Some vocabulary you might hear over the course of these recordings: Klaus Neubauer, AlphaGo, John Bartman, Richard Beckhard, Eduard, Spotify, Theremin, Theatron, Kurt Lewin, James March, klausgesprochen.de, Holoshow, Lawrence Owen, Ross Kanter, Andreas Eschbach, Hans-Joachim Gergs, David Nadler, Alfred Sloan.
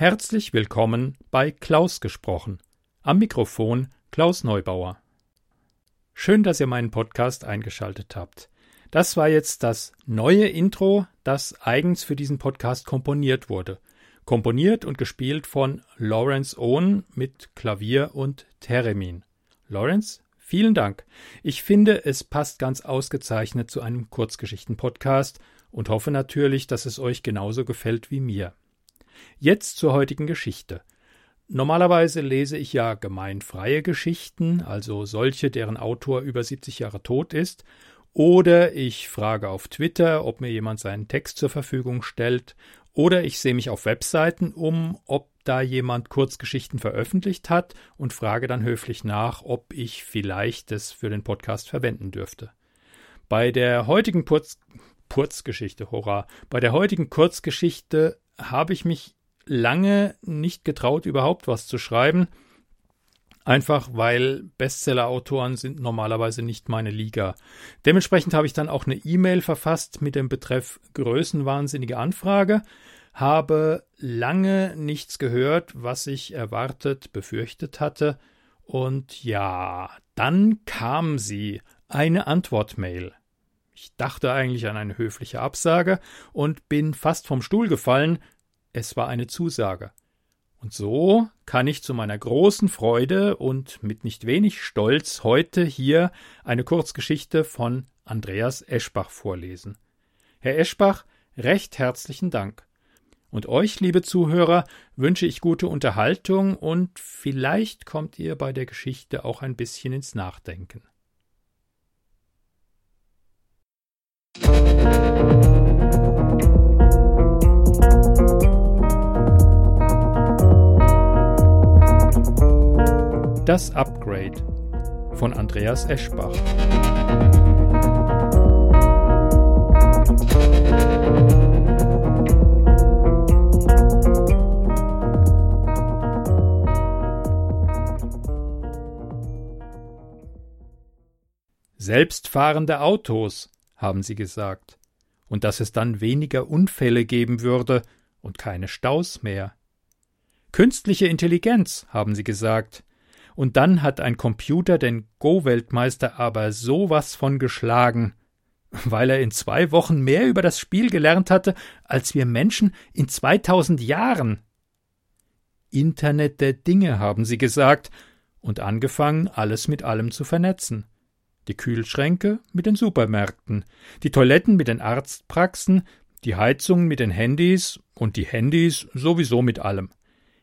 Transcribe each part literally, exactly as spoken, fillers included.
Herzlich willkommen bei Klaus gesprochen. Am Mikrofon Klaus Neubauer. Schön, dass ihr meinen Podcast eingeschaltet habt. Das war jetzt das neue Intro, das eigens für diesen Podcast komponiert wurde. Komponiert und gespielt von Lawrence Owen mit Klavier und Theremin. Lawrence, vielen Dank. Ich finde, es passt ganz ausgezeichnet zu einem Kurzgeschichten-Podcast und hoffe natürlich, dass es euch genauso gefällt wie mir. Jetzt zur heutigen Geschichte. Normalerweise lese ich ja gemeinfreie Geschichten, also solche, deren Autor über siebzig Jahre tot ist, oder ich frage auf Twitter, ob mir jemand seinen Text zur Verfügung stellt, oder ich sehe mich auf Webseiten um, ob da jemand Kurzgeschichten veröffentlicht hat und frage dann höflich nach, ob ich vielleicht das für den Podcast verwenden dürfte. Bei der heutigen Purz, Kurzgeschichte, hurra, bei der heutigen Kurzgeschichte habe ich mich lange nicht getraut, überhaupt was zu schreiben, einfach weil Bestsellerautoren sind normalerweise nicht meine Liga. Dementsprechend habe ich dann auch eine E-Mail verfasst mit dem Betreff Größenwahnsinnige Anfrage, habe lange nichts gehört, was ich erwartet, befürchtet hatte, und ja, dann kam sie, eine Antwortmail. Ich dachte eigentlich an eine höfliche Absage und bin fast vom Stuhl gefallen. Es war eine Zusage. Und so kann ich zu meiner großen Freude und mit nicht wenig Stolz heute hier eine Kurzgeschichte von Andreas Eschbach vorlesen. Herr Eschbach, recht herzlichen Dank. Und euch, liebe Zuhörer, wünsche ich gute Unterhaltung und vielleicht kommt ihr bei der Geschichte auch ein bisschen ins Nachdenken. Das Upgrade von Andreas Eschbach. Selbstfahrende Autos, haben sie gesagt, und dass es dann weniger Unfälle geben würde und keine Staus mehr. Künstliche Intelligenz, haben sie gesagt, und dann hat ein Computer den Go-Weltmeister aber sowas von geschlagen, weil er in zwei Wochen mehr über das Spiel gelernt hatte, als wir Menschen in zweitausend Jahren. Internet der Dinge, haben sie gesagt, und angefangen, alles mit allem zu vernetzen. Die Kühlschränke mit den Supermärkten, die Toiletten mit den Arztpraxen, die Heizungen mit den Handys und die Handys sowieso mit allem.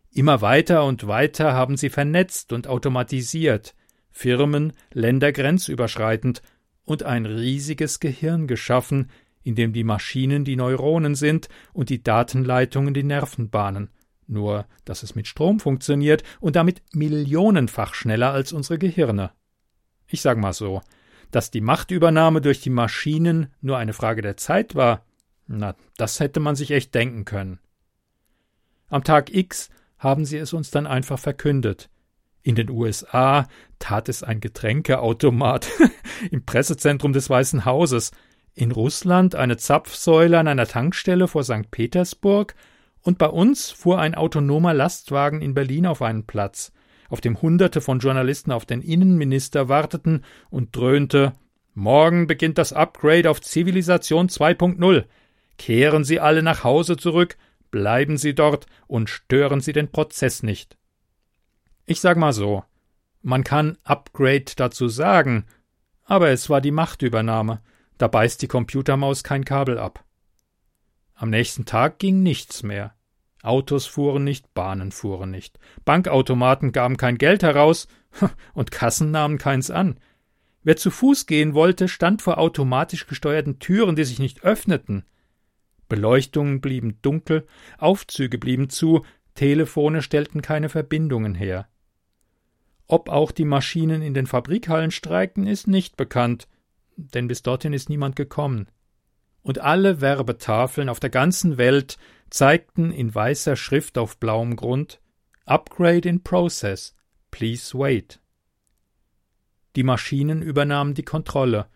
Immer weiter und weiter haben sie vernetzt und automatisiert, Firmen, Länder grenzüberschreitend, und ein riesiges Gehirn geschaffen, in dem die Maschinen die Neuronen sind und die Datenleitungen die Nervenbahnen, nur dass es mit Strom funktioniert und damit millionenfach schneller als unsere Gehirne. Ich sag mal so, dass die Machtübernahme durch die Maschinen nur eine Frage der Zeit war, na, das hätte man sich echt denken können. Am Tag X haben sie es uns dann einfach verkündet. In den U S A tat es ein Getränkeautomat im Pressezentrum des Weißen Hauses, in Russland eine Zapfsäule an einer Tankstelle vor Sankt Petersburg und bei uns fuhr ein autonomer Lastwagen in Berlin auf einen Platz, auf dem Hunderte von Journalisten auf den Innenminister warteten und dröhnte: »Morgen beginnt das Upgrade auf Zivilisation zwei Punkt null. Kehren Sie alle nach Hause zurück, bleiben Sie dort und stören Sie den Prozess nicht.« Ich sag mal so, man kann Upgrade dazu sagen, aber es war die Machtübernahme, da beißt die Computermaus kein Kabel ab. Am nächsten Tag ging nichts mehr. Autos fuhren nicht, Bahnen fuhren nicht, Bankautomaten gaben kein Geld heraus und Kassen nahmen keins an. Wer zu Fuß gehen wollte, stand vor automatisch gesteuerten Türen, die sich nicht öffneten. Beleuchtungen blieben dunkel, Aufzüge blieben zu, Telefone stellten keine Verbindungen her. Ob auch die Maschinen in den Fabrikhallen streikten, ist nicht bekannt, denn bis dorthin ist niemand gekommen. Und alle Werbetafeln auf der ganzen Welt zeigten in weißer Schrift auf blauem Grund: Upgrade in process, please wait. Die Maschinen übernahmen die Kontrolle,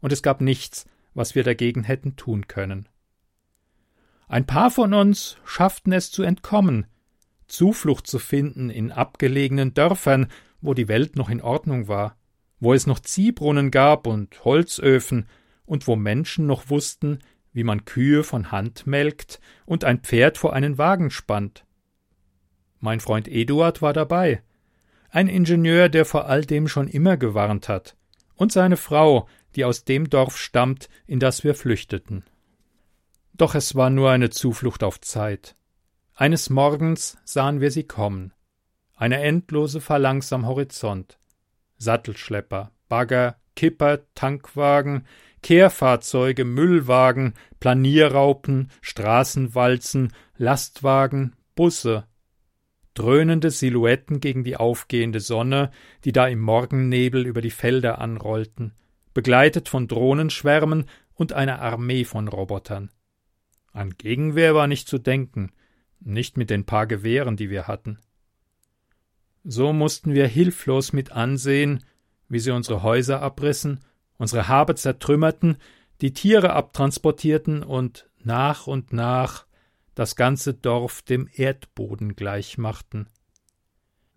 und es gab nichts, was wir dagegen hätten tun können. Ein paar von uns schafften es zu entkommen, Zuflucht zu finden in abgelegenen Dörfern, wo die Welt noch in Ordnung war, wo es noch Ziehbrunnen gab und Holzöfen und wo Menschen noch wussten, wie man Kühe von Hand melkt und ein Pferd vor einen Wagen spannt. Mein Freund Eduard war dabei, ein Ingenieur, der vor all dem schon immer gewarnt hat, und seine Frau, die aus dem Dorf stammt, in das wir flüchteten. Doch es war nur eine Zuflucht auf Zeit. Eines Morgens sahen wir sie kommen. Eine endlose Phalanx am Horizont. Sattelschlepper, Bagger, Kipper, Tankwagen, Kehrfahrzeuge, Müllwagen, Planierraupen, Straßenwalzen, Lastwagen, Busse. Dröhnende Silhouetten gegen die aufgehende Sonne, die da im Morgennebel über die Felder anrollten, begleitet von Drohnenschwärmen und einer Armee von Robotern. An Gegenwehr war nicht zu denken, nicht mit den paar Gewehren, die wir hatten. So mussten wir hilflos mit ansehen, wie sie unsere Häuser abrissen, unsere Habe zertrümmerten, die Tiere abtransportierten und nach und nach das ganze Dorf dem Erdboden gleichmachten.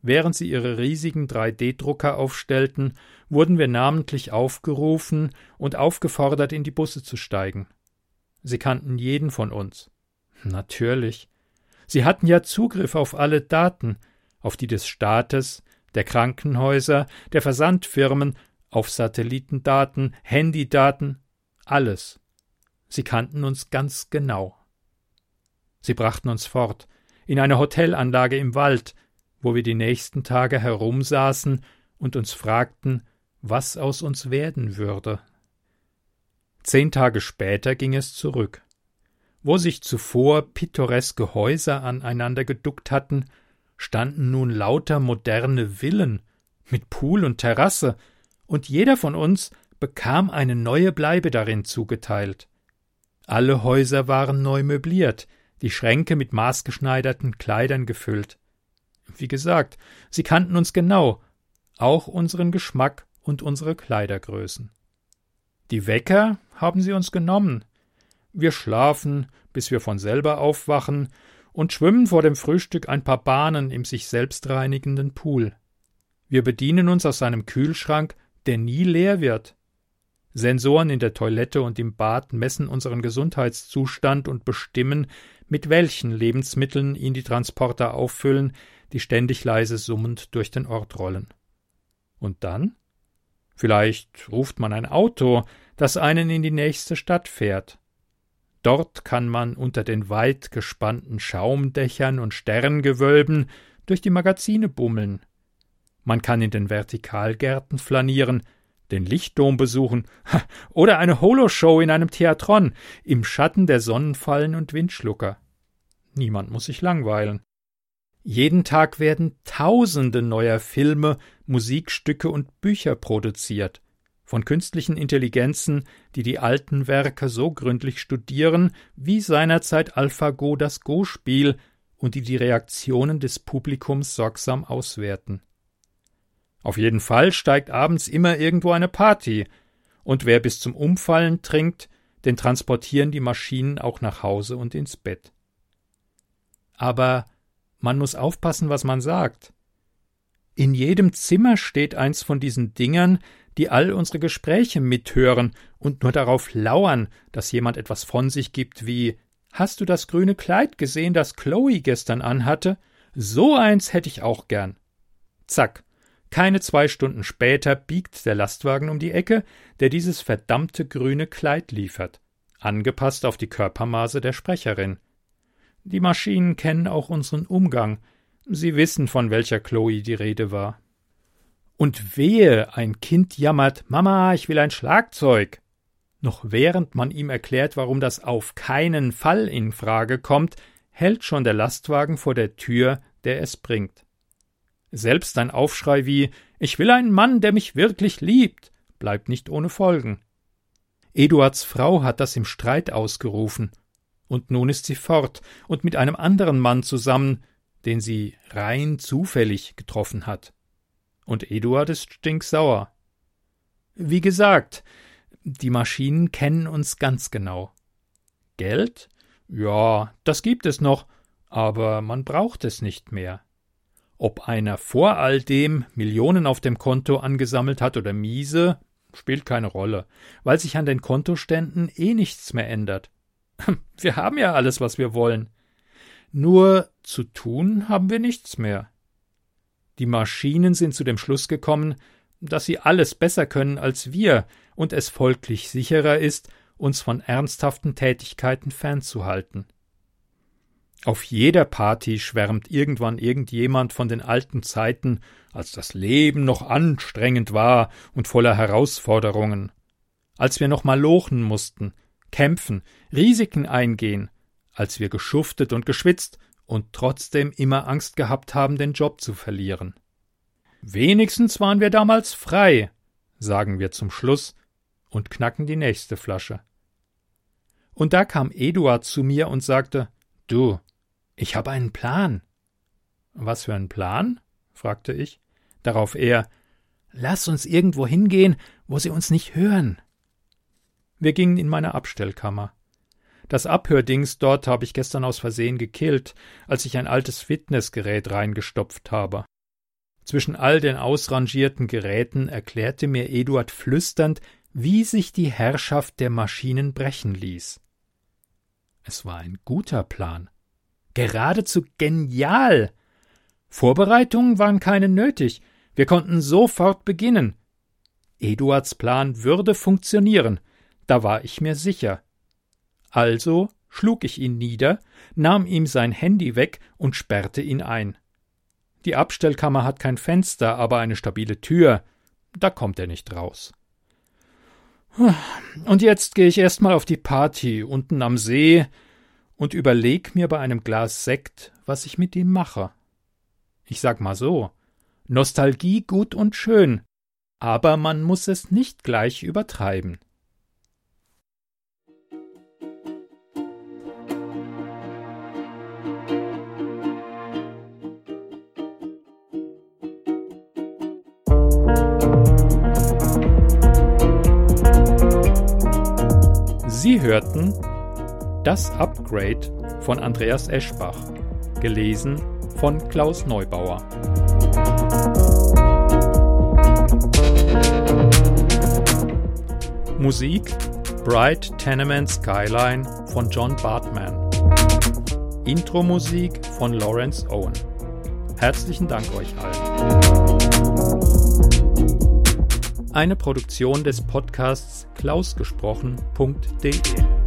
Während sie ihre riesigen drei D Drucker aufstellten, wurden wir namentlich aufgerufen und aufgefordert, in die Busse zu steigen. Sie kannten jeden von uns. Natürlich. Sie hatten ja Zugriff auf alle Daten, auf die des Staates, der Krankenhäuser, der Versandfirmen, auf Satellitendaten, Handydaten, alles. Sie kannten uns ganz genau. Sie brachten uns fort, in eine Hotelanlage im Wald, wo wir die nächsten Tage herumsaßen und uns fragten, was aus uns werden würde. Zehn Tage später ging es zurück. Wo sich zuvor pittoreske Häuser aneinander geduckt hatten, standen nun lauter moderne Villen mit Pool und Terrasse, und jeder von uns bekam eine neue Bleibe darin zugeteilt. Alle Häuser waren neu möbliert, die Schränke mit maßgeschneiderten Kleidern gefüllt. Wie gesagt, sie kannten uns genau, auch unseren Geschmack und unsere Kleidergrößen. Die Wecker haben sie uns genommen. Wir schlafen, bis wir von selber aufwachen, und schwimmen vor dem Frühstück ein paar Bahnen im sich selbst reinigenden Pool. Wir bedienen uns aus einem Kühlschrank, der nie leer wird. Sensoren in der Toilette und im Bad messen unseren Gesundheitszustand und bestimmen, mit welchen Lebensmitteln ihn die Transporter auffüllen, die ständig leise summend durch den Ort rollen. Und dann? Vielleicht ruft man ein Auto, das einen in die nächste Stadt fährt. Dort kann man unter den weit gespannten Schaumdächern und Sterngewölben durch die Magazine bummeln. Man kann in den Vertikalgärten flanieren, den Lichtdom besuchen oder eine Holoshow in einem Theatron im Schatten der Sonnenfallen und Windschlucker. Niemand muss sich langweilen. Jeden Tag werden Tausende neuer Filme, Musikstücke und Bücher produziert, von künstlichen Intelligenzen, die die alten Werke so gründlich studieren, wie seinerzeit AlphaGo das Go-Spiel, und die die Reaktionen des Publikums sorgsam auswerten. Auf jeden Fall steigt abends immer irgendwo eine Party, und wer bis zum Umfallen trinkt, den transportieren die Maschinen auch nach Hause und ins Bett. Aber man muss aufpassen, was man sagt. In jedem Zimmer steht eins von diesen Dingern, die all unsere Gespräche mithören und nur darauf lauern, dass jemand etwas von sich gibt wie: »Hast du das grüne Kleid gesehen, das Chloe gestern anhatte? So eins hätte ich auch gern.« Zack, keine zwei Stunden später biegt der Lastwagen um die Ecke, der dieses verdammte grüne Kleid liefert, angepasst auf die Körpermaße der Sprecherin. Die Maschinen kennen auch unseren Umgang, sie wissen, von welcher Chloe die Rede war. Und wehe, ein Kind jammert: »Mama, ich will ein Schlagzeug«, noch während man ihm erklärt, warum das auf keinen Fall in Frage kommt, hält schon der Lastwagen vor der Tür, der es bringt. Selbst ein Aufschrei wie »Ich will einen Mann, der mich wirklich liebt« bleibt nicht ohne Folgen. Eduards Frau hat das im Streit ausgerufen, und nun ist sie fort und mit einem anderen Mann zusammen, den sie rein zufällig getroffen hat. Und Eduard ist stinksauer. Wie gesagt, die Maschinen kennen uns ganz genau. Geld? Ja, das gibt es noch, aber man braucht es nicht mehr. Ob einer vor all dem Millionen auf dem Konto angesammelt hat oder miese, spielt keine Rolle, weil sich an den Kontoständen eh nichts mehr ändert. Wir haben ja alles, was wir wollen. Nur zu tun haben wir nichts mehr. Die Maschinen sind zu dem Schluss gekommen, dass sie alles besser können als wir und es folglich sicherer ist, uns von ernsthaften Tätigkeiten fernzuhalten. Auf jeder Party schwärmt irgendwann irgendjemand von den alten Zeiten, als das Leben noch anstrengend war und voller Herausforderungen, als wir noch malochen mussten, kämpfen, Risiken eingehen, als wir geschuftet und geschwitzt und trotzdem immer Angst gehabt haben, den Job zu verlieren. Wenigstens waren wir damals frei, sagen wir zum Schluss und knacken die nächste Flasche. Und da kam Eduard zu mir und sagte: »Du, ich habe einen Plan.« »Was für einen Plan?« fragte ich. Darauf er: »Lass uns irgendwo hingehen, wo sie uns nicht hören.« Wir gingen in meine Abstellkammer. Das Abhördings dort habe ich gestern aus Versehen gekillt, als ich ein altes Fitnessgerät reingestopft habe. Zwischen all den ausrangierten Geräten erklärte mir Eduard flüsternd, wie sich die Herrschaft der Maschinen brechen ließ. Es war ein guter Plan. Geradezu genial! Vorbereitungen waren keine nötig. Wir konnten sofort beginnen. Eduards Plan würde funktionieren. Da war ich mir sicher. Also schlug ich ihn nieder, nahm ihm sein Handy weg und sperrte ihn ein. Die Abstellkammer hat kein Fenster, aber eine stabile Tür. Da kommt er nicht raus. Und jetzt gehe ich erstmal auf die Party unten am See und überleg mir bei einem Glas Sekt, was ich mit ihm mache. Ich sag mal so, Nostalgie gut und schön, aber man muss es nicht gleich übertreiben. Sie hörten Das Upgrade von Andreas Eschbach, gelesen von Klaus Neubauer. Musik Bright Tenement Skyline von John Bartman. Intro-Musik von Lawrence Owen. Herzlichen Dank euch allen. Eine Produktion des Podcasts klaus gesprochen punkt de.